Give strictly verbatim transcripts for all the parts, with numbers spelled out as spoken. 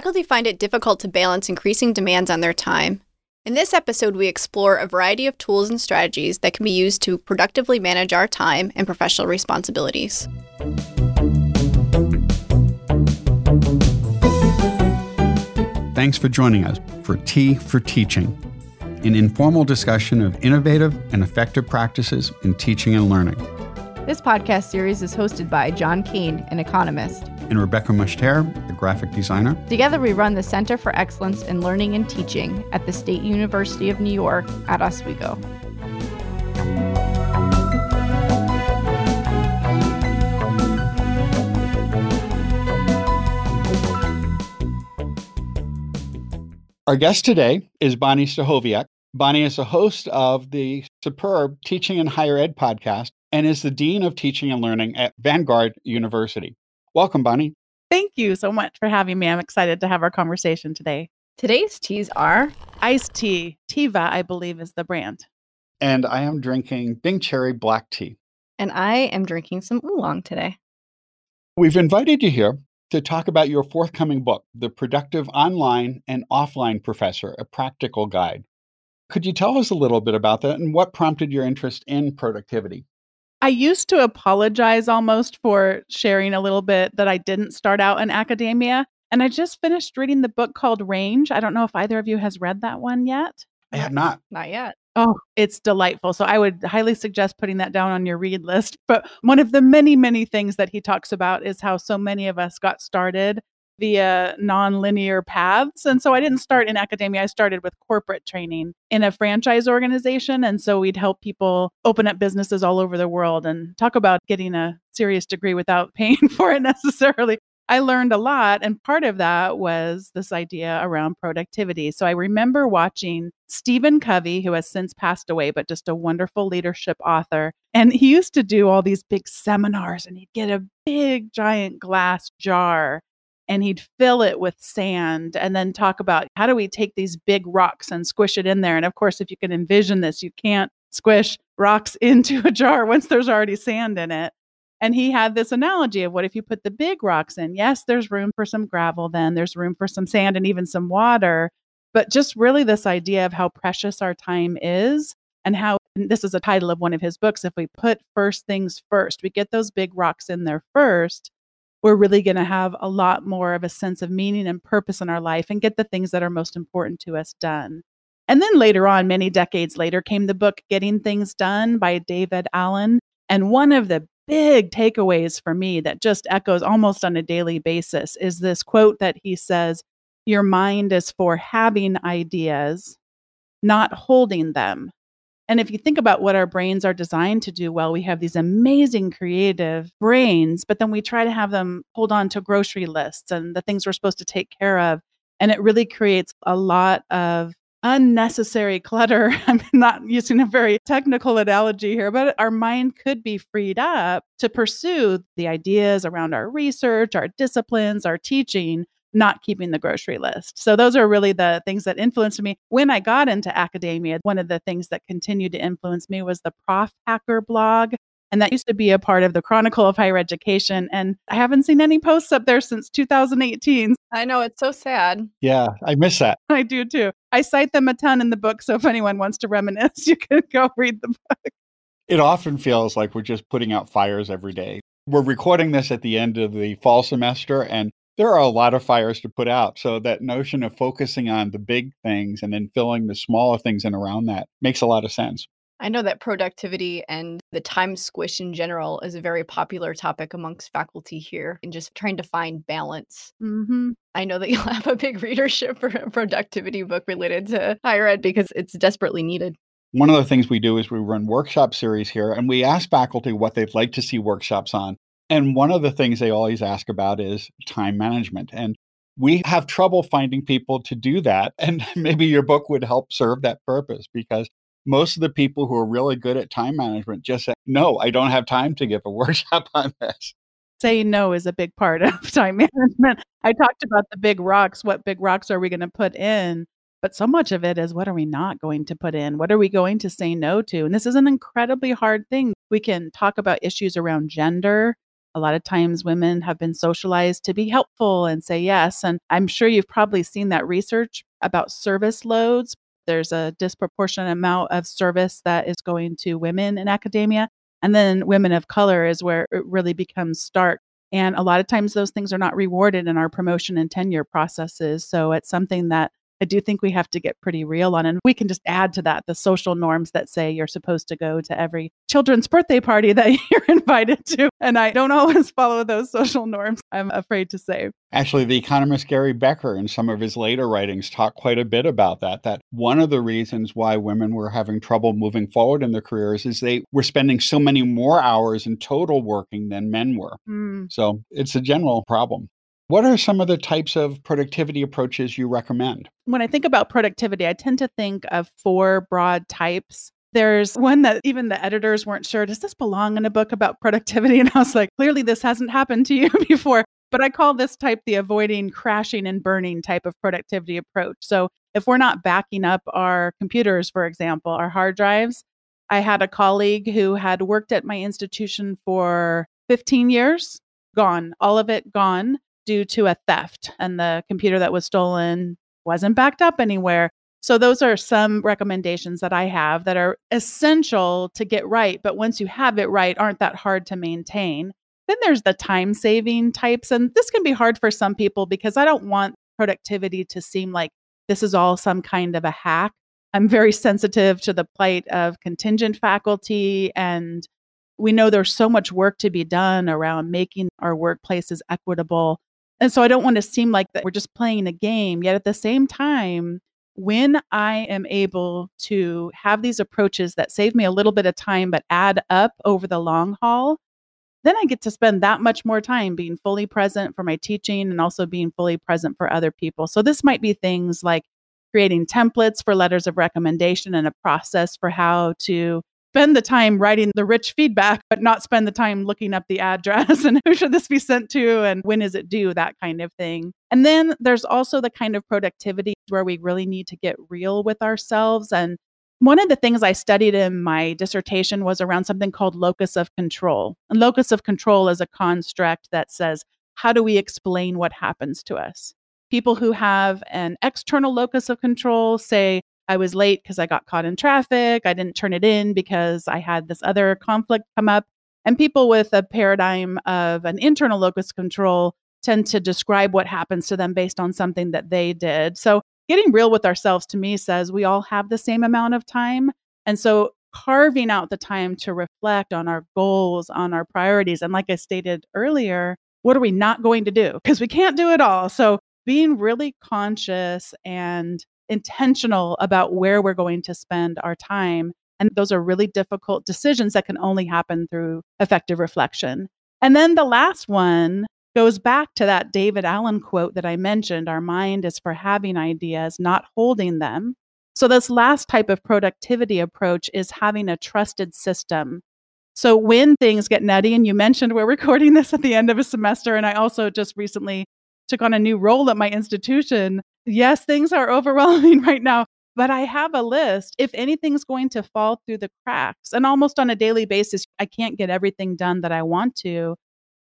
faculty find it difficult to balance increasing demands on their time. In this episode, we explore a variety of tools and strategies that can be used to productively manage our time and professional responsibilities. Thanks for joining us for Tea for Teaching, an informal discussion of innovative and effective practices in teaching and learning. This podcast series is hosted by John Keane, an economist, and Rebecca Mushtare, the graphic designer. Together, we run the Center for Excellence in Learning and Teaching at the State University of New York at Oswego. Our guest today is Bonnie Stachowiak. Bonnie is a host of the superb Teaching in Higher Ed podcast and is the Dean of Teaching and Learning at Vanguard University. Welcome, Bonnie. Thank you so much for having me. I'm excited to have our conversation today. Today's teas are iced tea. Teva, I believe, is the brand. And I am drinking Bing Cherry black tea. And I am drinking some oolong today. We've invited you here to talk about your forthcoming book, The Productive Online and Offline Professor, A Practical Guide. Could you tell us a little bit about that and what prompted your interest in productivity? I used to apologize almost for sharing a little bit that I didn't start out in academia. And I just finished reading the book called Range. I don't know if either of you has read that one yet. I have not. Not yet. Oh, it's delightful. So I would highly suggest putting that down on your read list. But one of the many, many things that he talks about is how so many of us got started via nonlinear paths. And so I didn't start in academia. I started with corporate training in a franchise organization. And so we'd help people open up businesses all over the world and talk about getting a serious degree without paying for it necessarily. I learned a lot. And part of that was this idea around productivity. So I remember watching Stephen Covey, who has since passed away, but just a wonderful leadership author. And he used to do all these big seminars and he'd get a big giant glass jar and he'd fill it with sand and then talk about how do we take these big rocks and squish it in there. And of course, if you can envision this, you can't squish rocks into a jar once there's already sand in it. And he had this analogy of what if you put the big rocks in? Yes, there's room for some gravel then, there's room for some sand and even some water, but just really this idea of how precious our time is and how, and this is a title of one of his books, if we put first things first, we get those big rocks in there first, we're really going to have a lot more of a sense of meaning and purpose in our life and get the things that are most important to us done. And then later on, many decades later, came the book Getting Things Done by David Allen. And one of the big takeaways for me that just echoes almost on a daily basis is this quote that he says, your mind is for having ideas, not holding them. And if you think about what our brains are designed to do, well, we have these amazing creative brains, but then we try to have them hold on to grocery lists and the things we're supposed to take care of. And it really creates a lot of unnecessary clutter. I'm not using a very technical analogy here, but our mind could be freed up to pursue the ideas around our research, our disciplines, our teaching, not keeping the grocery list. So those are really the things that influenced me. When I got into academia, one of the things that continued to influence me was the Prof Hacker blog. And that used to be a part of the Chronicle of Higher Education. And I haven't seen any posts up there since two thousand eighteen. I know, it's so sad. Yeah, I miss that. I do too. I cite them a ton in the book. So if anyone wants to reminisce, you can go read the book. It often feels like we're just putting out fires every day. We're recording this at the end of the fall semester, and there are a lot of fires to put out. So that notion of focusing on the big things and then filling the smaller things in around that makes a lot of sense. I know that productivity and the time squish in general is a very popular topic amongst faculty here and just trying to find balance. Mm-hmm. I know that you'll have a big readership for a productivity book related to higher ed because it's desperately needed. One of the things we do is we run workshop series here and we ask faculty what they'd like to see workshops on. And one of the things they always ask about is time management. And we have trouble finding people to do that. And maybe your book would help serve that purpose because most of the people who are really good at time management just say, no, I don't have time to give a workshop on this. Saying no is a big part of time management. I talked about the big rocks. What big rocks are we going to put in? But so much of it is, what are we not going to put in? What are we going to say no to? And this is an incredibly hard thing. We can talk about issues around gender A lot of times women have been socialized to be helpful and say yes. And I'm sure you've probably seen that research about service loads. There's a disproportionate amount of service that is going to women in academia. And then women of color is where it really becomes stark. And a lot of times those things are not rewarded in our promotion and tenure processes. So it's something that I do think we have to get pretty real on. And we can just add to that the social norms that say you're supposed to go to every children's birthday party that you're invited to. And I don't always follow those social norms, I'm afraid to say. Actually, the economist Gary Becker, in some of his later writings, talked quite a bit about that, that one of the reasons why women were having trouble moving forward in their careers is they were spending so many more hours in total working than men were. Mm. So it's a general problem. What are some of the types of productivity approaches you recommend? When I think about productivity, I tend to think of four broad types. There's one that even the editors weren't sure, does this belong in a book about productivity? And I was like, clearly this hasn't happened to you before. But I call this type the avoiding crashing and burning type of productivity approach. So if we're not backing up our computers, for example, our hard drives, I had a colleague who had worked at my institution for fifteen years, gone, all of it gone, due to a theft, and the computer that was stolen wasn't backed up anywhere. So those are some recommendations that I have that are essential to get right, but once you have it right, aren't that hard to maintain. Then there's the time-saving types, and this can be hard for some people because I don't want productivity to seem like this is all some kind of a hack. I'm very sensitive to the plight of contingent faculty, and we know there's so much work to be done around making our workplaces equitable. And so I don't want to seem like that we're just playing a game. Yet at the same time, when I am able to have these approaches that save me a little bit of time, but add up over the long haul, then I get to spend that much more time being fully present for my teaching and also being fully present for other people. So this might be things like creating templates for letters of recommendation and a process for how to spend the time writing the rich feedback, but not spend the time looking up the address and who should this be sent to and when is it due, that kind of thing. And then there's also the kind of productivity where we really need to get real with ourselves. And one of the things I studied in my dissertation was around something called locus of control. And locus of control is a construct that says, how do we explain what happens to us? People who have an external locus of control say, I was late because I got caught in traffic. I didn't turn it in because I had this other conflict come up. And people with a paradigm of an internal locus control tend to describe what happens to them based on something that they did. So getting real with ourselves to me says we all have the same amount of time. And so carving out the time to reflect on our goals, on our priorities. And like I stated earlier, what are we not going to do? Because we can't do it all. So being really conscious and intentional about where we're going to spend our time. And those are really difficult decisions that can only happen through effective reflection. And then the last one goes back to that David Allen quote that I mentioned, our mind is for having ideas, not holding them. So this last type of productivity approach is having a trusted system. So when things get nutty, and you mentioned we're recording this at the end of a semester, and I also just recently took on a new role at my institution. Yes, things are overwhelming right now, but I have a list. If anything's going to fall through the cracks, and almost on a daily basis, I can't get everything done that I want to,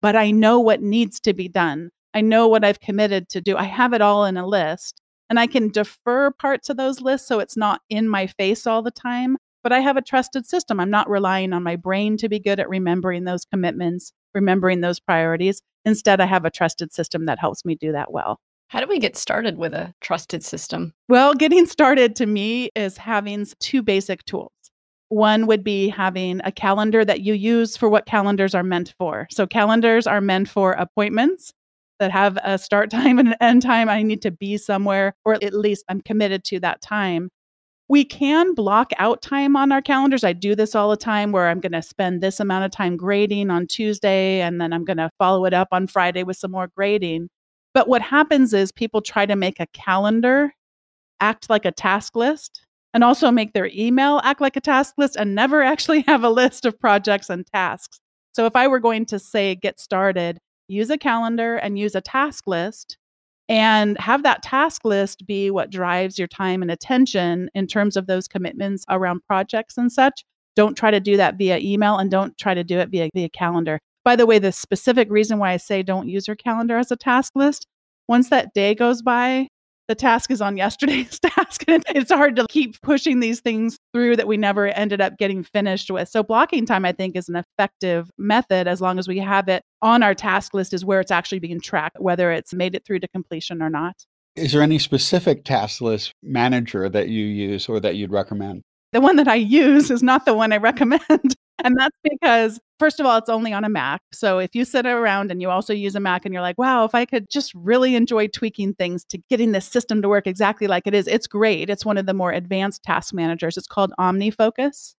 but I know what needs to be done. I know what I've committed to do. I have it all in a list, and I can defer parts of those lists so it's not in my face all the time, but I have a trusted system. I'm not relying on my brain to be good at remembering those commitments, remembering those priorities. Instead, I have a trusted system that helps me do that well. How do we get started with a trusted system? Well, getting started to me is having two basic tools. One would be having a calendar that you use for what calendars are meant for. So calendars are meant for appointments that have a start time and an end time. I need to be somewhere, or at least I'm committed to that time. We can block out time on our calendars. I do this all the time where I'm going to spend this amount of time grading on Tuesday, and then I'm going to follow it up on Friday with some more grading. But what happens is people try to make a calendar act like a task list, and also make their email act like a task list, and never actually have a list of projects and tasks. So if I were going to say, get started, use a calendar and use a task list. And have that task list be what drives your time and attention in terms of those commitments around projects and such. Don't try to do that via email, and don't try to do it via, via calendar. By the way, the specific reason why I say don't use your calendar as a task list, once that day goes by, the task is on yesterday's task. And it's hard to keep pushing these things through that we never ended up getting finished with. So blocking time, I think, is an effective method as long as we have it on our task list is where it's actually being tracked, whether it's made it through to completion or not. Is there any specific task list manager that you use or that you'd recommend? The one that I use is not the one I recommend. And that's because, first of all, it's only on a Mac. So if you sit around and you also use a Mac and you're like, wow, if I could just really enjoy tweaking things to getting this system to work exactly like it is, it's great. It's one of the more advanced task managers. It's called OmniFocus.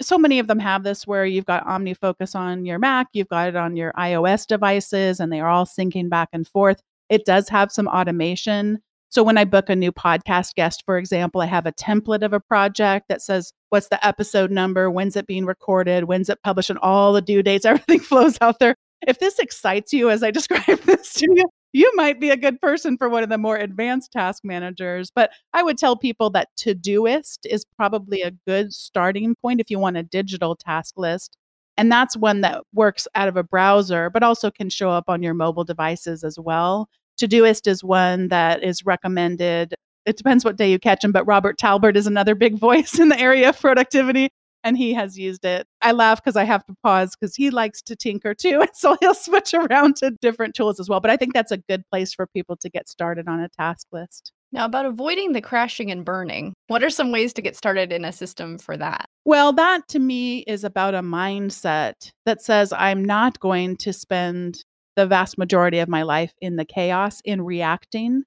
So many of them have this where you've got OmniFocus on your Mac, you've got it on your iOS devices, and they are all syncing back and forth. It does have some automation. So when I book a new podcast guest, for example, I have a template of a project that says, what's the episode number? When's it being recorded? When's it published? And all the due dates, everything flows out there. If this excites you as I describe this to you, you might be a good person for one of the more advanced task managers. But I would tell people that Todoist is probably a good starting point if you want a digital task list. And that's one that works out of a browser, but also can show up on your mobile devices as well. Todoist is one that is recommended. It depends what day you catch him, but Robert Talbert is another big voice in the area of productivity, and he has used it. I laugh because I have to pause because he likes to tinker too, and so he'll switch around to different tools as well. But I think that's a good place for people to get started on a task list. Now, about avoiding the crashing and burning, what are some ways to get started in a system for that? Well, that to me is about a mindset that says I'm not going to spend the vast majority of my life in the chaos, in reacting.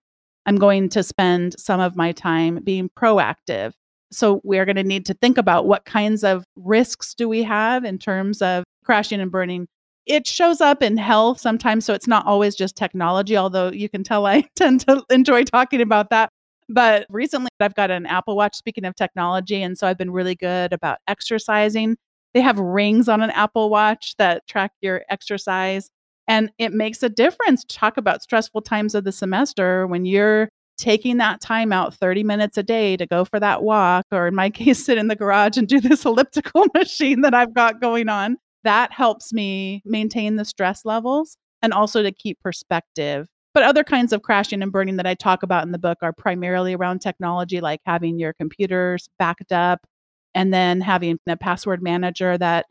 I'm going to spend some of my time being proactive. So we're going to need to think about what kinds of risks do we have in terms of crashing and burning. It shows up in health sometimes, so it's not always just technology, although you can tell I tend to enjoy talking about that. But recently I've got an Apple Watch, speaking of technology, and so I've been really good about exercising. They have rings on an Apple Watch that track your exercise. And it makes a difference. Talk about stressful times of the semester when you're taking that time out thirty minutes a day to go for that walk, or in my case, sit in the garage and do this elliptical machine that I've got going on. That helps me maintain the stress levels and also to keep perspective. But other kinds of crashing and burning that I talk about in the book are primarily around technology, like having your computers backed up and then having a password manager that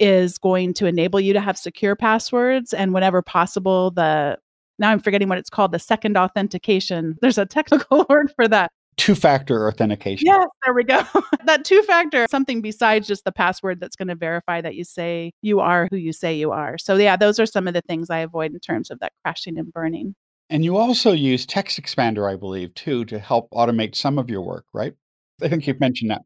is going to enable you to have secure passwords and whenever possible, the, now I'm forgetting what it's called, the second authentication. There's a technical word for that. Two-factor authentication. Yes, there we go. That two-factor, something besides just the password that's going to verify that you say you are who you say you are. So yeah, those are some of the things I avoid in terms of that crashing and burning. And you also use Text Expander, I believe, too, to help automate some of your work, right? I think you've mentioned that.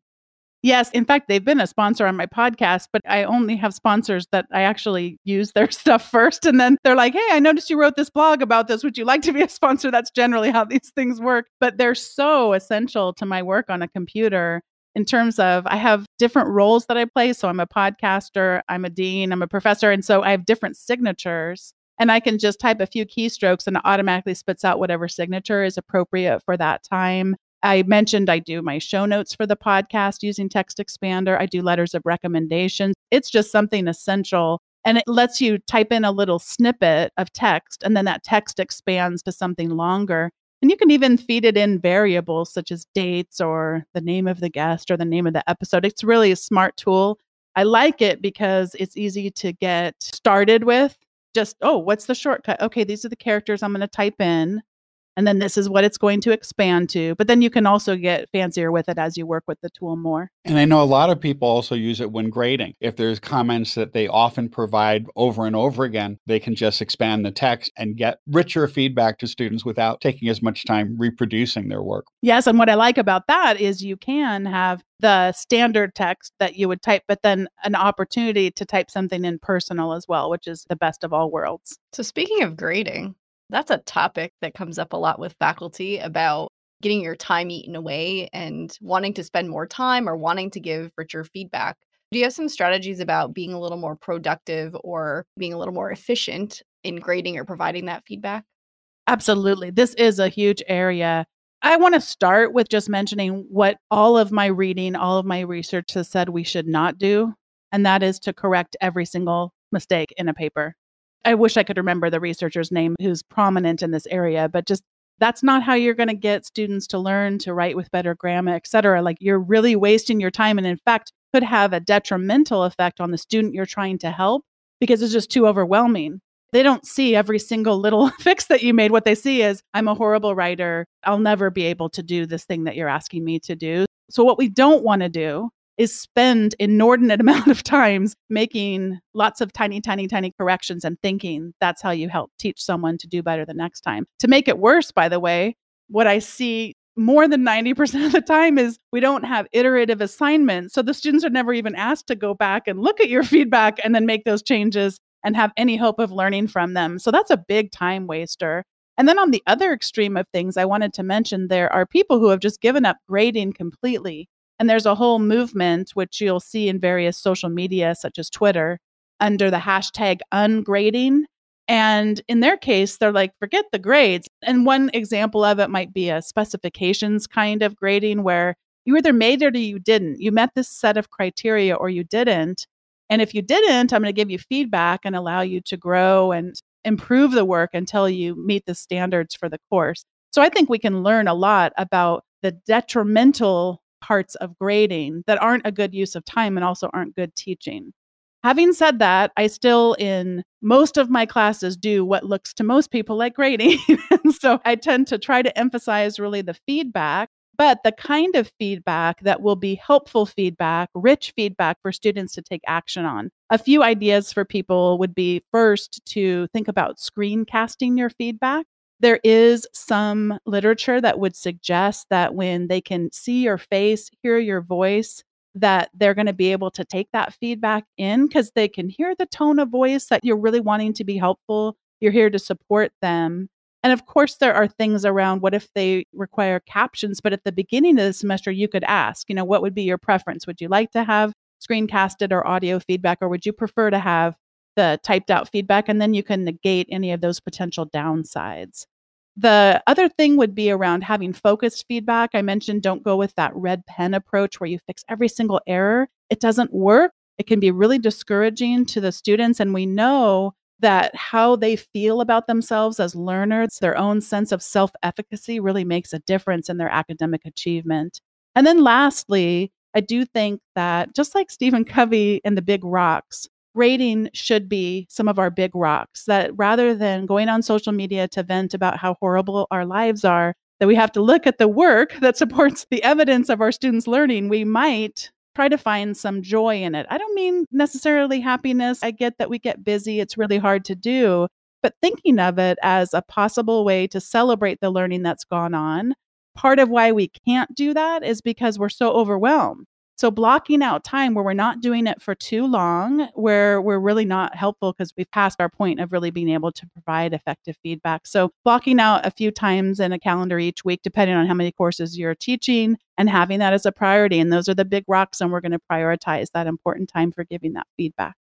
Yes. In fact, they've been a sponsor on my podcast, but I only have sponsors that I actually use their stuff first. And then they're like, hey, I noticed you wrote this blog about this. Would you like to be a sponsor? That's generally how these things work. But they're so essential to my work on a computer in terms of I have different roles that I play. So I'm a podcaster, I'm a dean, I'm a professor. And so I have different signatures. And I can just type a few keystrokes and it automatically spits out whatever signature is appropriate for that time. I mentioned I do my show notes for the podcast using Text Expander. I do letters of recommendations. It's just something essential. And it lets you type in a little snippet of text, and then that text expands to something longer. And you can even feed it in variables such as dates or the name of the guest or the name of the episode. It's really a smart tool. I like it because it's easy to get started with. Just, oh, what's the shortcut? Okay, these are the characters I'm going to type in. And then this is what it's going to expand to. But then you can also get fancier with it as you work with the tool more. And I know a lot of people also use it when grading. If there's comments that they often provide over and over again, they can just expand the text and get richer feedback to students without taking as much time reproducing their work. Yes. And what I like about that is you can have the standard text that you would type, but then an opportunity to type something in personal as well, which is the best of all worlds. So speaking of grading, that's a topic that comes up a lot with faculty about getting your time eaten away and wanting to spend more time or wanting to give richer feedback. Do you have some strategies about being a little more productive or being a little more efficient in grading or providing that feedback? Absolutely. This is a huge area. I want to start with just mentioning what all of my reading, all of my research has said we should not do, and that is to correct every single mistake in a paper. I wish I could remember the researcher's name who's prominent in this area, but just that's not how you're going to get students to learn to write with better grammar, et cetera. Like you're really wasting your time. And in fact, could have a detrimental effect on the student you're trying to help because it's just too overwhelming. They don't see every single little fix that you made. What they see is, I'm a horrible writer. I'll never be able to do this thing that you're asking me to do. So what we don't want to do is spend inordinate amount of times making lots of tiny, tiny, tiny corrections and thinking that's how you help teach someone to do better the next time. To make it worse, by the way, what I see more than ninety percent of the time is we don't have iterative assignments. So the students are never even asked to go back and look at your feedback and then make those changes and have any hope of learning from them. So that's a big time waster. And then on the other extreme of things, I wanted to mention there are people who have just given up grading completely. And there's a whole movement, which you'll see in various social media, such as Twitter, under the hashtag ungrading. And in their case, they're like, forget the grades. And one example of it might be a specifications kind of grading where you either made it or you didn't. You met this set of criteria or you didn't. And if you didn't, I'm going to give you feedback and allow you to grow and improve the work until you meet the standards for the course. So I think we can learn a lot about the detrimental parts of grading that aren't a good use of time and also aren't good teaching. Having said that, I still in most of my classes do what looks to most people like grading. So I tend to try to emphasize really the feedback, but the kind of feedback that will be helpful feedback, rich feedback for students to take action on. A few ideas for people would be first to think about screencasting your feedback. There is some literature that would suggest that when they can see your face, hear your voice, that they're going to be able to take that feedback in because they can hear the tone of voice that you're really wanting to be helpful. You're here to support them. And of course, there are things around what if they require captions, but at the beginning of the semester, you could ask, you know, what would be your preference? Would you like to have screencasted or audio feedback, or would you prefer to have the typed out feedback? And then you can negate any of those potential downsides. The other thing would be around having focused feedback. I mentioned don't go with that red pen approach where you fix every single error. It doesn't work. It can be really discouraging to the students. And we know that how they feel about themselves as learners, their own sense of self-efficacy really makes a difference in their academic achievement. And then lastly, I do think that just like Stephen Covey and the Big Rocks, grading should be some of our big rocks, that rather than going on social media to vent about how horrible our lives are, that we have to look at the work that supports the evidence of our students' learning. We might try to find some joy in it. I don't mean necessarily happiness. I get that we get busy. It's really hard to do. But thinking of it as a possible way to celebrate the learning that's gone on, part of why we can't do that is because we're so overwhelmed. So blocking out time where we're not doing it for too long, where we're really not helpful because we've passed our point of really being able to provide effective feedback. So blocking out a few times in a calendar each week, depending on how many courses you're teaching, and having that as a priority. And those are the big rocks, and we're going to prioritize that important time for giving that feedback.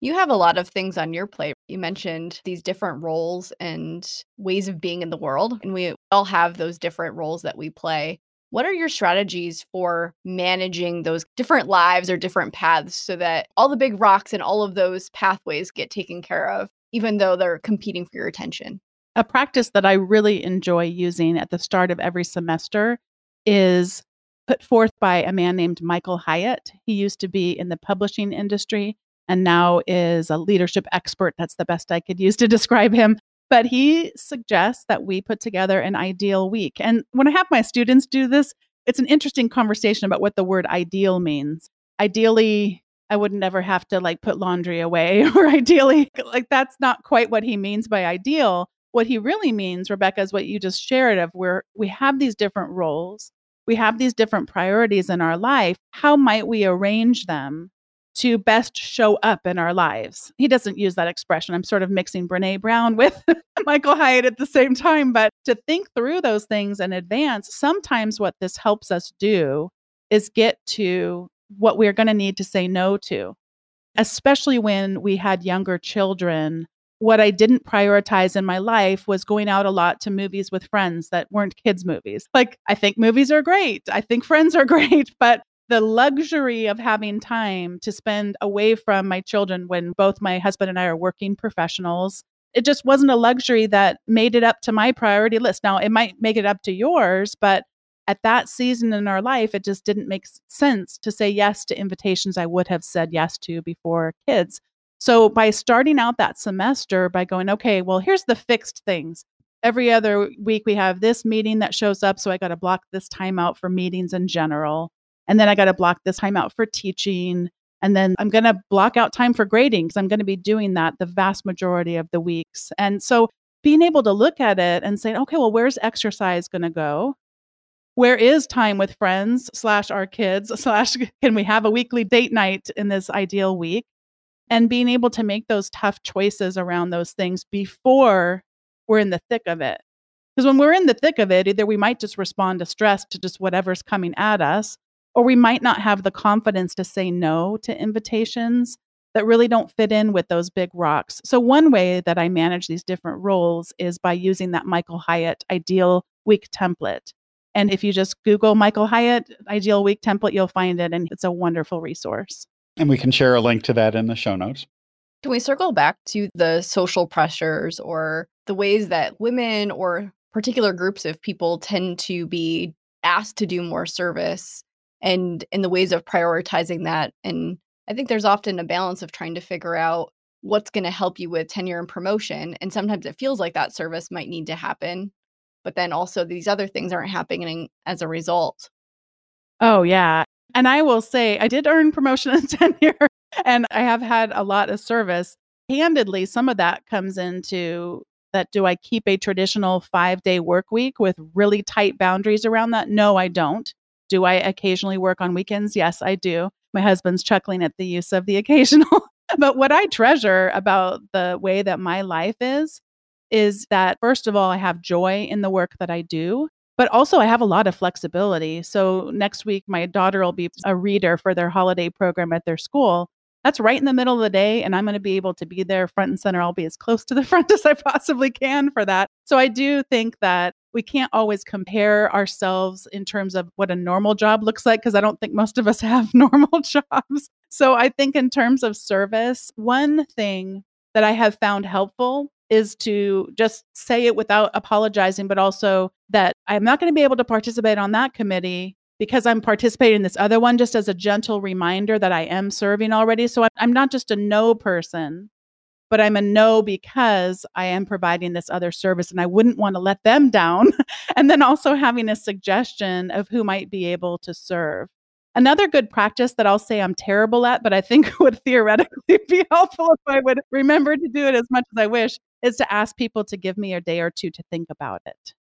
You have a lot of things on your plate. You mentioned these different roles and ways of being in the world, and we all have those different roles that we play. What are your strategies for managing those different lives or different paths so that all the big rocks and all of those pathways get taken care of, even though they're competing for your attention? A practice that I really enjoy using at the start of every semester is put forth by a man named Michael Hyatt. He used to be in the publishing industry and now is a leadership expert. That's the best I could use to describe him. But he suggests that we put together an ideal week. And when I have my students do this, it's an interesting conversation about what the word ideal means. Ideally, I would never have to like put laundry away or ideally, like that's not quite what he means by ideal. What he really means, Rebecca, is what you just shared of where we have these different roles, we have these different priorities in our life. How might we arrange them to best show up in our lives? He doesn't use that expression. I'm sort of mixing Brené Brown with Michael Hyatt at the same time. But to think through those things in advance, sometimes what this helps us do is get to what we're going to need to say no to, especially when we had younger children. What I didn't prioritize in my life was going out a lot to movies with friends that weren't kids' movies. Like, I think movies are great. I think friends are great. But the luxury of having time to spend away from my children when both my husband and I are working professionals, it just wasn't a luxury that made it up to my priority list. Now, it might make it up to yours, but at that season in our life, it just didn't make sense to say yes to invitations I would have said yes to before kids. So by starting out that semester by going, okay, well, here's the fixed things. Every other week we have this meeting that shows up, so I got to block this time out for meetings in general. And then I got to block this time out for teaching. And then I'm going to block out time for grading because I'm going to be doing that the vast majority of the weeks. And so being able to look at it and say, okay, well, where's exercise going to go? Where is time with friends slash our kids slash can we have a weekly date night in this ideal week? And being able to make those tough choices around those things before we're in the thick of it. Because when we're in the thick of it, either we might just respond to stress to just whatever's coming at us, or we might not have the confidence to say no to invitations that really don't fit in with those big rocks. So one way that I manage these different roles is by using that Michael Hyatt ideal week template. And if you just Google Michael Hyatt ideal week template, you'll find it. And it's a wonderful resource. And we can share a link to that in the show notes. Can we circle back to the social pressures or the ways that women or particular groups of people tend to be asked to do more service and in the ways of prioritizing that? And I think there's often a balance of trying to figure out what's going to help you with tenure and promotion. And sometimes it feels like that service might need to happen, but then also these other things aren't happening as a result. Oh, yeah. And I will say I did earn promotion and tenure, and I have had a lot of service. Candidly, some of that comes into that. Do I keep a traditional five-day work week with really tight boundaries around that? No, I don't. Do I occasionally work on weekends? Yes, I do. My husband's chuckling at the use of the occasional. But what I treasure about the way that my life is, is that first of all, I have joy in the work that I do. But also I have a lot of flexibility. So next week, my daughter will be a reader for their holiday program at their school. That's right in the middle of the day. And I'm going to be able to be there front and center. I'll be as close to the front as I possibly can for that. So I do think that we can't always compare ourselves in terms of what a normal job looks like, because I don't think most of us have normal jobs. So I think in terms of service, one thing that I have found helpful is to just say it without apologizing, but also that I'm not going to be able to participate on that committee because I'm participating in this other one, just as a gentle reminder that I am serving already. So I'm not just a no person, but I'm a no because I am providing this other service and I wouldn't want to let them down. And then also having a suggestion of who might be able to serve. Another good practice that I'll say I'm terrible at, but I think would theoretically be helpful if I would remember to do it as much as I wish, is to ask people to give me a day or two to think about it.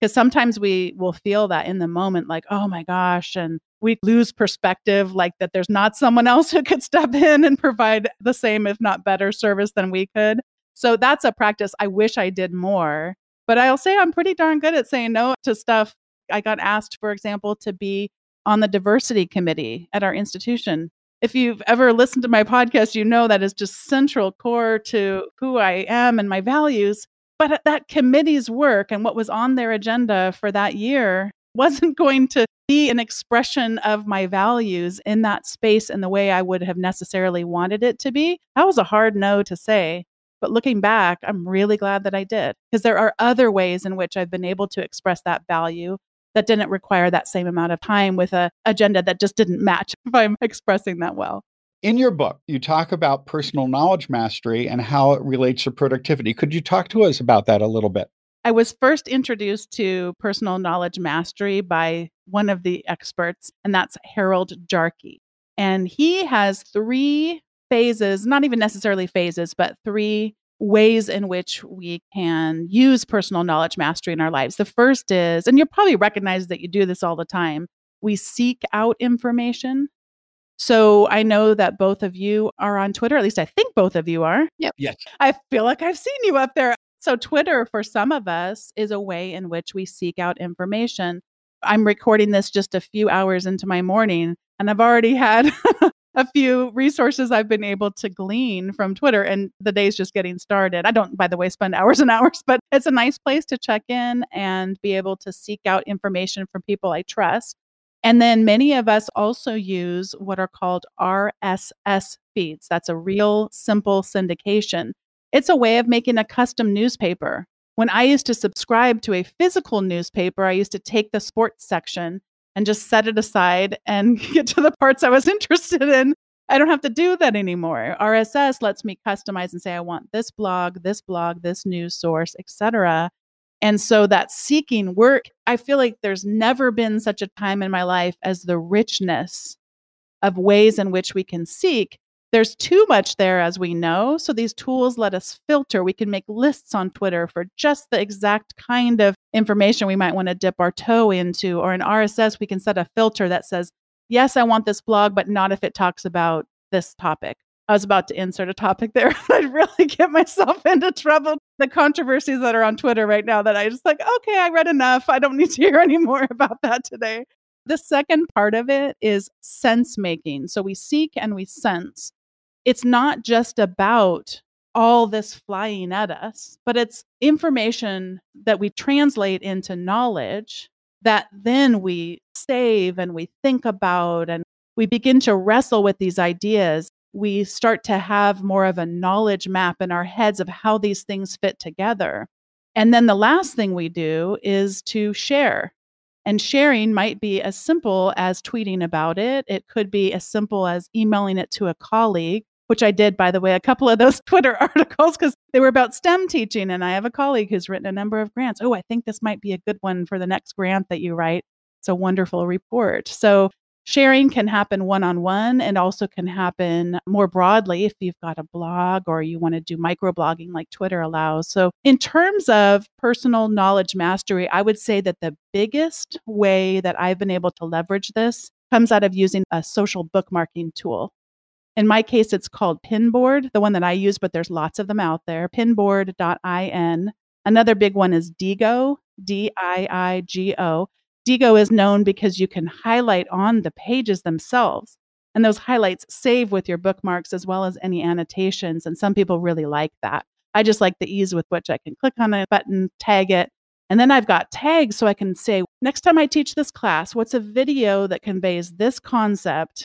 Because sometimes we will feel that in the moment, like, oh my gosh, and we lose perspective, like that there's not someone else who could step in and provide the same, if not better, service than we could. So that's a practice I wish I did more. But I'll say I'm pretty darn good at saying no to stuff. I got asked, for example, to be on the diversity committee at our institution. If you've ever listened to my podcast, you know that is just central core to who I am and my values. But that committee's work and what was on their agenda for that year wasn't going to be an expression of my values in that space in the way I would have necessarily wanted it to be. That was a hard no to say. But looking back, I'm really glad that I did, because there are other ways in which I've been able to express that value that didn't require that same amount of time with an agenda that just didn't match, if I'm expressing that well. In your book, you talk about personal knowledge mastery and how it relates to productivity. Could you talk to us about that a little bit? I was first introduced to personal knowledge mastery by one of the experts, and that's Harold Jarche. And he has three phases, not even necessarily phases, but three ways in which we can use personal knowledge mastery in our lives. The first is, and you'll probably recognize that you do this all the time, we seek out information. So I know that both of you are on Twitter. At least I think both of you are. Yep. Yes. I feel like I've seen you up there. So Twitter, for some of us, is a way in which we seek out information. I'm recording this just a few hours into my morning, and I've already had a few resources I've been able to glean from Twitter, and the day's just getting started. I don't, by the way, spend hours and hours, but it's a nice place to check in and be able to seek out information from people I trust. And then many of us also use what are called R S S feeds. That's a real simple syndication. It's a way of making a custom newspaper. When I used to subscribe to a physical newspaper, I used to take the sports section and just set it aside and get to the parts I was interested in. I don't have to do that anymore. R S S lets me customize and say, I want this blog, this blog, this news source, et cetera. And so that seeking work, I feel like there's never been such a time in my life as the richness of ways in which we can seek. There's too much there, as we know. So these tools let us filter. We can make lists on Twitter for just the exact kind of information we might want to dip our toe into. Or in R S S, we can set a filter that says, yes, I want this blog, but not if it talks about this topic. I was about to insert a topic there. I'd really get myself into trouble. The controversies that are on Twitter right now that I just like, okay, I read enough. I don't need to hear any more about that today. The second part of it is sense making. So we seek and we sense. It's not just about all this flying at us, but it's information that we translate into knowledge that then we save and we think about and we begin to wrestle with these ideas. We start to have more of a knowledge map in our heads of how these things fit together. And then the last thing we do is to share. And sharing might be as simple as tweeting about it. It could be as simple as emailing it to a colleague, which I did, by the way, a couple of those Twitter articles because they were about STEM teaching. And I have a colleague who's written a number of grants. Oh, I think this might be a good one for the next grant that you write. It's a wonderful report. So sharing can happen one-on-one and also can happen more broadly if you've got a blog or you want to do microblogging like Twitter allows. So in terms of personal knowledge mastery, I would say that the biggest way that I've been able to leverage this comes out of using a social bookmarking tool. In my case, it's called Pinboard, the one that I use, but there's lots of them out there, pinboard dot I N. Another big one is Diigo, D I I G O. Diigo is known because you can highlight on the pages themselves, and those highlights save with your bookmarks as well as any annotations, and some people really like that. I just like the ease with which I can click on a button, tag it, and then I've got tags so I can say, next time I teach this class, what's a video that conveys this concept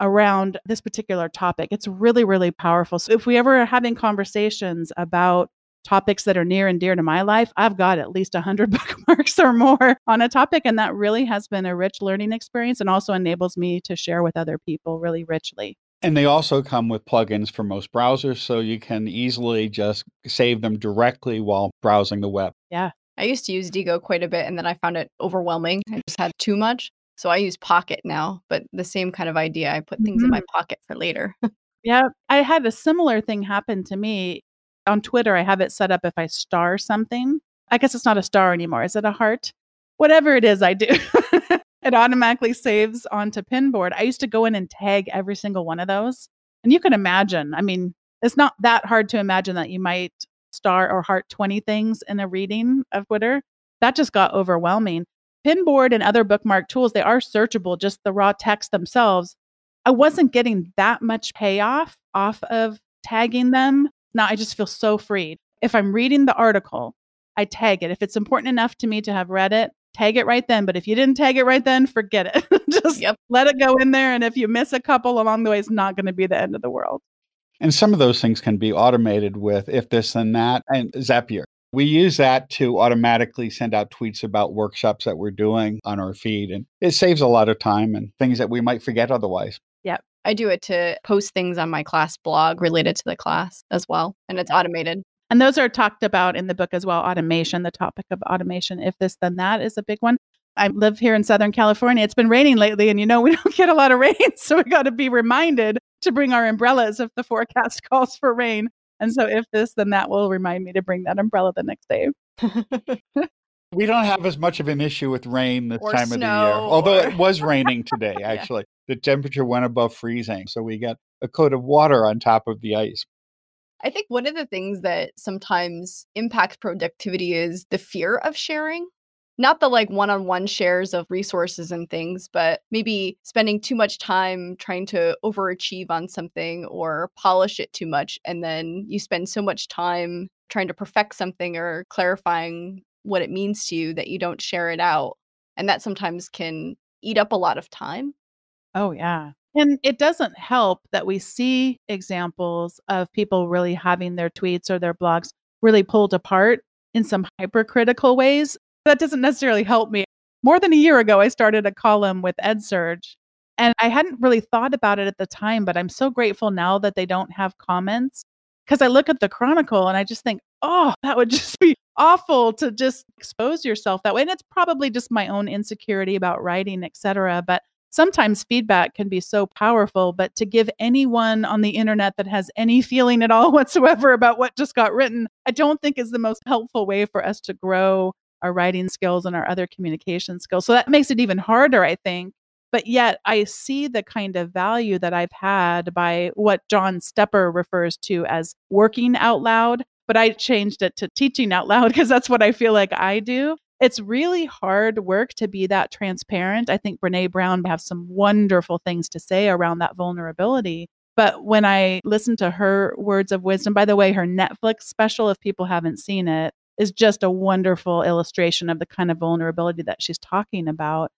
around this particular topic? It's really, really powerful. So if we ever are having conversations about topics that are near and dear to my life, I've got at least one hundred bookmarks or more on a topic. And that really has been a rich learning experience and also enables me to share with other people really richly. And they also come with plugins for most browsers, so you can easily just save them directly while browsing the web. Yeah. I used to use Diigo quite a bit, and then I found it overwhelming. I just had too much. So I use Pocket now, but the same kind of idea. I put things mm-hmm. in my pocket for later. Yeah. I had a similar thing happen to me. On Twitter, I have it set up if I star something. I guess it's not a star anymore. Is it a heart? Whatever it is I do, it automatically saves onto Pinboard. I used to go in and tag every single one of those. And you can imagine, I mean, it's not that hard to imagine that you might star or heart twenty things in a reading of Twitter. That just got overwhelming. Pinboard and other bookmark tools, they are searchable, just the raw text themselves. I wasn't getting that much payoff off of tagging them. Now I just feel so freed. If I'm reading the article, I tag it. If it's important enough to me to have read it, tag it right then. But if you didn't tag it right then, forget it. Just yep. let it go in there. And if you miss a couple along the way, it's not going to be the end of the world. And some of those things can be automated with if this and that and Zapier. We use that to automatically send out tweets about workshops that we're doing on our feed. And it saves a lot of time and things that we might forget otherwise. Yep. I do it to post things on my class blog related to the class as well. And it's automated. And those are talked about in the book as well. Automation, the topic of automation. If this, then that is a big one. I live here in Southern California. It's been raining lately. And, you know, we don't get a lot of rain. So we got to be reminded to bring our umbrellas if the forecast calls for rain. And so if this, then that will remind me to bring that umbrella the next day. We don't have as much of an issue with rain this or time snow, of the year, although or... it was raining today, actually. Yeah. The temperature went above freezing, so we got a coat of water on top of the ice. I think one of the things that sometimes impacts productivity is the fear of sharing. Not the like one-on-one shares of resources and things, but maybe spending too much time trying to overachieve on something or polish it too much. And then you spend so much time trying to perfect something or clarifying what it means to you that you don't share it out. And that sometimes can eat up a lot of time. Oh, yeah. And it doesn't help that we see examples of people really having their tweets or their blogs really pulled apart in some hypercritical ways. That doesn't necessarily help me. More than a year ago, I started a column with EdSurge, and I hadn't really thought about it at the time, but I'm so grateful now that they don't have comments, because I look at the Chronicle and I just think, oh, that would just be awful to just expose yourself that way. And it's probably just my own insecurity about writing, et cetera. But sometimes feedback can be so powerful, but to give anyone on the internet that has any feeling at all whatsoever about what just got written, I don't think is the most helpful way for us to grow our writing skills and our other communication skills. So that makes it even harder, I think. But yet I see the kind of value that I've had by what John Stepper refers to as working out loud, but I changed it to teaching out loud because that's what I feel like I do. It's really hard work to be that transparent. I think Brené Brown has some wonderful things to say around that vulnerability. But when I listen to her words of wisdom, by the way, her Netflix special, if people haven't seen it, is just a wonderful illustration of the kind of vulnerability that she's talking about.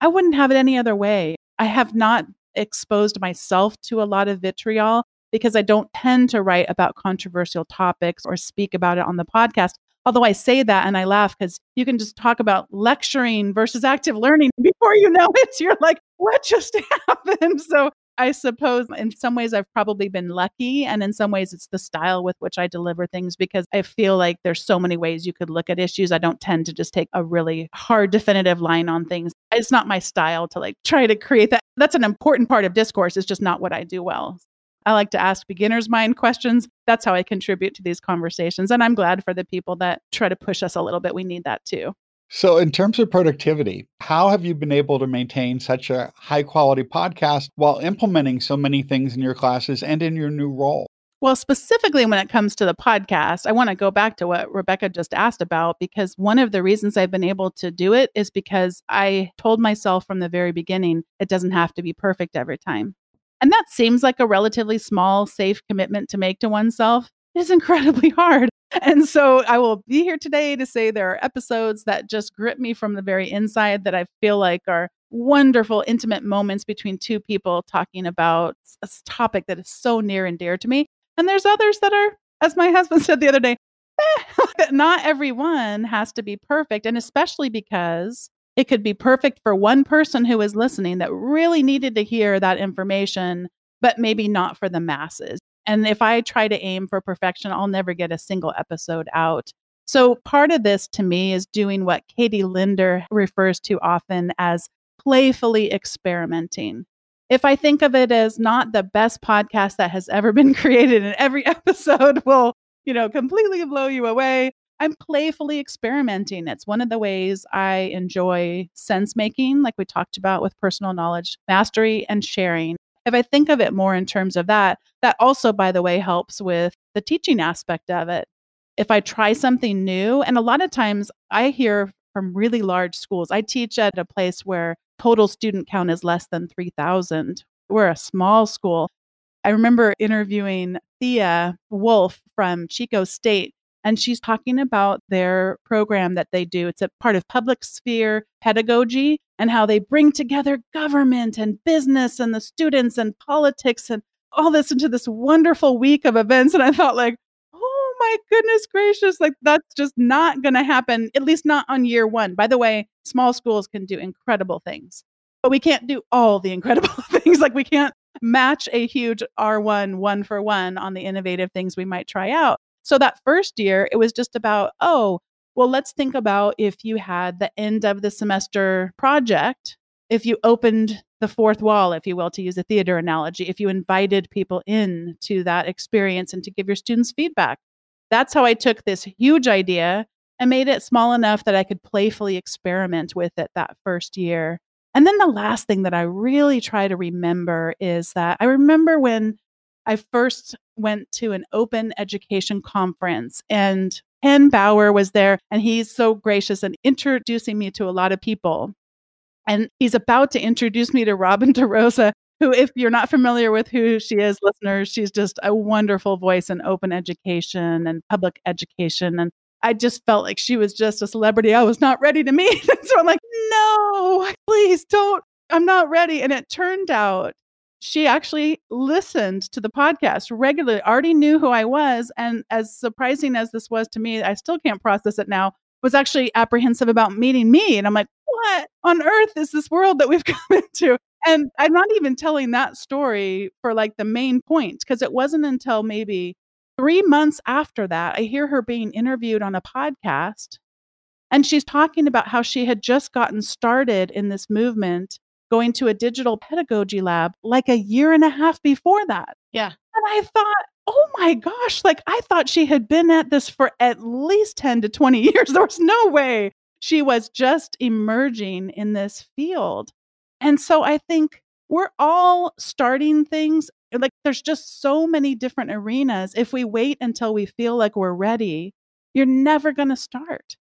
I wouldn't have it any other way. I have not exposed myself to a lot of vitriol because I don't tend to write about controversial topics or speak about it on the podcast. Although I say that and I laugh because you can just talk about lecturing versus active learning. Before you know it, you're like, what just happened? So I suppose in some ways I've probably been lucky. And in some ways it's the style with which I deliver things, because I feel like there's so many ways you could look at issues. I don't tend to just take a really hard definitive line on things. It's not my style to like try to create that. That's an important part of discourse. It's just not what I do well. I like to ask beginner's mind questions. That's how I contribute to these conversations. And I'm glad for the people that try to push us a little bit. We need that too. So in terms of productivity, how have you been able to maintain such a high quality podcast while implementing so many things in your classes and in your new role? Well, specifically when it comes to the podcast, I want to go back to what Rebecca just asked about, because one of the reasons I've been able to do it is because I told myself from the very beginning, it doesn't have to be perfect every time. And that seems like a relatively small, safe commitment to make to oneself. It's incredibly hard. And so I will be here today to say there are episodes that just grip me from the very inside that I feel like are wonderful, intimate moments between two people talking about a topic that is so near and dear to me. And there's others that are, as my husband said the other day, eh, not everyone has to be perfect. And especially because it could be perfect for one person who is listening that really needed to hear that information, but maybe not for the masses. And if I try to aim for perfection, I'll never get a single episode out. So part of this to me is doing what Katie Linder refers to often as playfully experimenting. If I think of it as not the best podcast that has ever been created and every episode will, you know, completely blow you away, I'm playfully experimenting. It's one of the ways I enjoy sense making, like we talked about with personal knowledge mastery and sharing. If I think of it more in terms of that, that also, by the way, helps with the teaching aspect of it. If I try something new, and a lot of times I hear from really large schools, I teach at a place where total student count is less than three thousand. We're a small school. I remember interviewing Thea Wolf from Chico State. And she's talking about their program that they do. It's a part of public sphere pedagogy and how they bring together government and business and the students and politics and all this into this wonderful week of events. And I thought like, oh my goodness gracious, like that's just not going to happen, at least not on year one. By the way, small schools can do incredible things, but we can't do all the incredible things. Like we can't match a huge R one one for one on the innovative things we might try out. So that first year, it was just about, oh, well, let's think about if you had the end of the semester project, if you opened the fourth wall, if you will, to use a theater analogy, if you invited people in to that experience and to give your students feedback. That's how I took this huge idea and made it small enough that I could playfully experiment with it that first year. And then the last thing that I really try to remember is that I remember when I first went to an open education conference and Ken Bauer was there, and he's so gracious in introducing me to a lot of people. And he's about to introduce me to Robin DeRosa, who, if you're not familiar with who she is, listeners, she's just a wonderful voice in open education and public education. And I just felt like she was just a celebrity I was not ready to meet. So I'm like, no, please don't, I'm not ready. And it turned out she actually listened to the podcast regularly, already knew who I was. And as surprising as this was to me, I still can't process it now, was actually apprehensive about meeting me. And I'm like, what on earth is this world that we've come into? And I'm not even telling that story for like the main point, because it wasn't until maybe three months after that, I hear her being interviewed on a podcast. And she's talking about how she had just gotten started in this movement, going to a digital pedagogy lab like a year and a half before that. Yeah. And I thought, oh my gosh, like I thought she had been at this for at least ten to twenty years. There was no way she was just emerging in this field. And so I think we're all starting things. Like there's just so many different arenas. If we wait until we feel like we're ready, you're never going to start.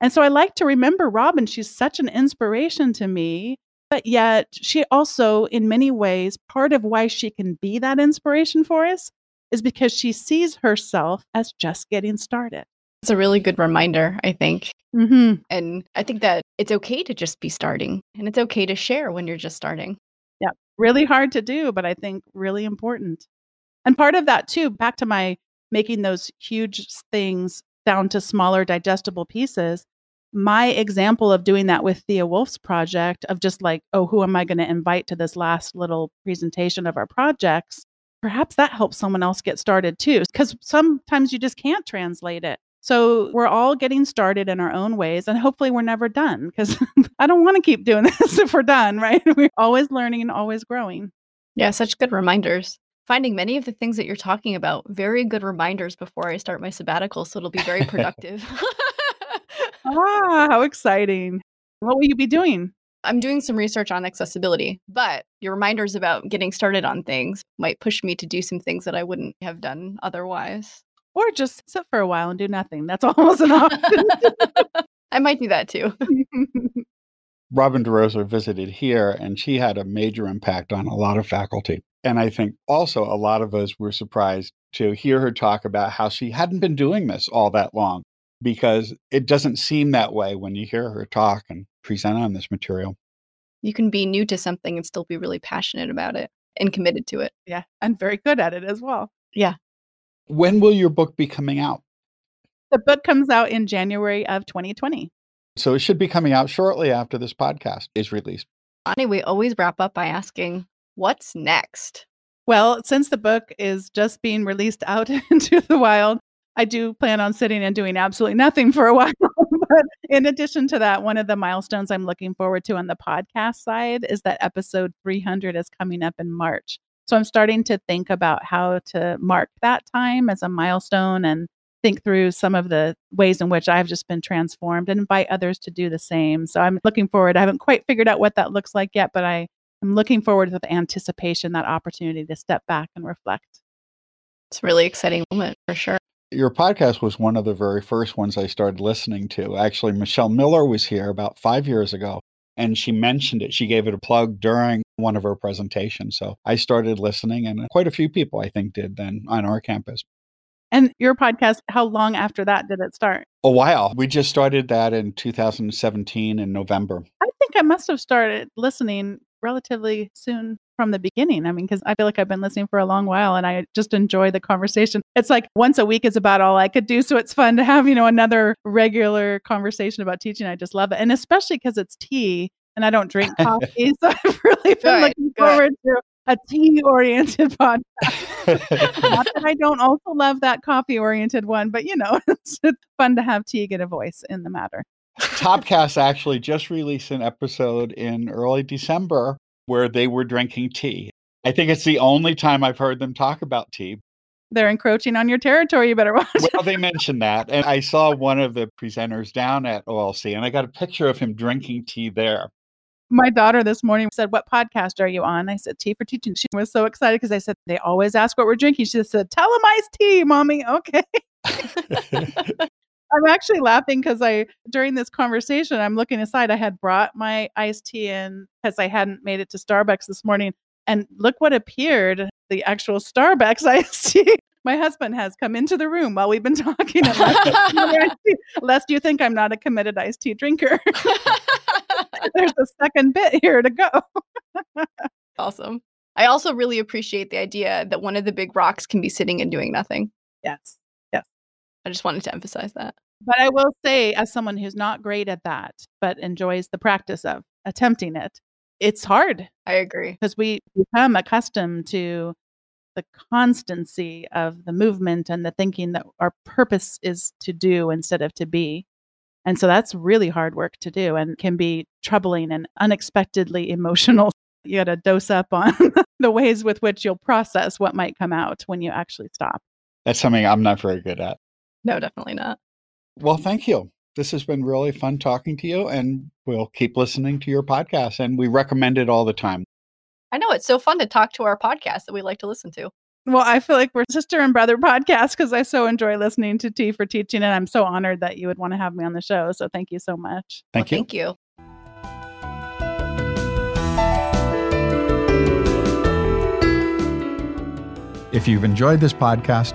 And so I like to remember Robin. She's such an inspiration to me. But yet she also, in many ways, part of why she can be that inspiration for us is because she sees herself as just getting started. It's a really good reminder, I think. Mm-hmm. And I think that it's okay to just be starting, and it's okay to share when you're just starting. Yeah, really hard to do, but I think really important. And part of that too, back to my making those huge things down to smaller digestible pieces, my example of doing that with Thea Wolf's project of just like, oh, who am I going to invite to this last little presentation of our projects? Perhaps that helps someone else get started too, because sometimes you just can't translate it. So we're all getting started in our own ways, and hopefully we're never done, because I don't want to keep doing this if we're done, right? We're always learning and always growing. Yeah, such good reminders. Finding many of the things that you're talking about, very good reminders before I start my sabbatical, so it'll be very productive. Ah, how exciting. What will you be doing? I'm doing some research on accessibility, but your reminders about getting started on things might push me to do some things that I wouldn't have done otherwise. Or just sit for a while and do nothing. That's almost an option. I might do that too. Robin DeRosa visited here, and she had a major impact on a lot of faculty. And I think also a lot of us were surprised to hear her talk about how she hadn't been doing this all that long, because it doesn't seem that way when you hear her talk and present on this material. You can be new to something and still be really passionate about it and committed to it. Yeah. And very good at it as well. Yeah. When will your book be coming out? The book comes out in January of twenty twenty. So it should be coming out shortly after this podcast is released. Bonnie, we always wrap up by asking, what's next? Well, since the book is just being released out into the wild, I do plan on sitting and doing absolutely nothing for a while. But in addition to that, one of the milestones I'm looking forward to on the podcast side is that episode three hundred is coming up in March. So I'm starting to think about how to mark that time as a milestone and think through some of the ways in which I've just been transformed and invite others to do the same. So I'm looking forward. I haven't quite figured out what that looks like yet, but I am looking forward with anticipation, that opportunity to step back and reflect. It's a really exciting moment for sure. Your podcast was one of the very first ones I started listening to. Actually, Michelle Miller was here about five years ago, and she mentioned it. She gave it a plug during one of her presentations. So I started listening, and quite a few people, I think, did then on our campus. And your podcast, how long after that did it start? A while. We just started that in two thousand seventeen in November. I think I must have started listening relatively soon from the beginning. I mean, because I feel like I've been listening for a long while, and I just enjoy the conversation. It's like once a week is about all I could do. So it's fun to have, you know, another regular conversation about teaching. I just love it. And especially because it's tea and I don't drink coffee. So I've really been right, looking good. forward to a tea-oriented podcast. Not that I don't also love that coffee-oriented one, but you know, it's, it's fun to have tea get a voice in the matter. Topcast actually just released an episode in early December where they were drinking tea. I think it's the only time I've heard them talk about tea. They're encroaching on your territory. You better watch. Well, they mentioned that. And I saw one of the presenters down at O L C, and I got a picture of him drinking tea there. My daughter this morning said, what podcast are you on? I said, Tea for Teaching. She was so excited because I said, they always ask what we're drinking. She said, tell them iced tea, Mommy. Okay. I'm actually laughing because I, during this conversation, I'm looking aside. I had brought my iced tea in because I hadn't made it to Starbucks this morning. And look what appeared, the actual Starbucks iced tea. My husband has come into the room while we've been talking about it. Lest you think I'm not a committed iced tea drinker. there's a second bit here to go. Awesome. I also really appreciate the idea that one of the big rocks can be sitting and doing nothing. Yes. Yes. I just wanted to emphasize that. But I will say, as someone who's not great at that, but enjoys the practice of attempting it, it's hard. I agree. Because we become accustomed to the constancy of the movement and the thinking that our purpose is to do instead of to be. And so that's really hard work to do and can be troubling and unexpectedly emotional. You got to dose up on the ways with which you'll process what might come out when you actually stop. That's something I'm not very good at. No, definitely not. Well, thank you. This has been really fun talking to you, and we'll keep listening to your podcast, and we recommend it all the time. I know. It's so fun to talk to our podcast that we like to listen to. Well, I feel like we're sister and brother podcast because I so enjoy listening to Tea for Teaching, and I'm so honored that you would want to have me on the show. So thank you so much. Thank well, you. Thank you. If you've enjoyed this podcast,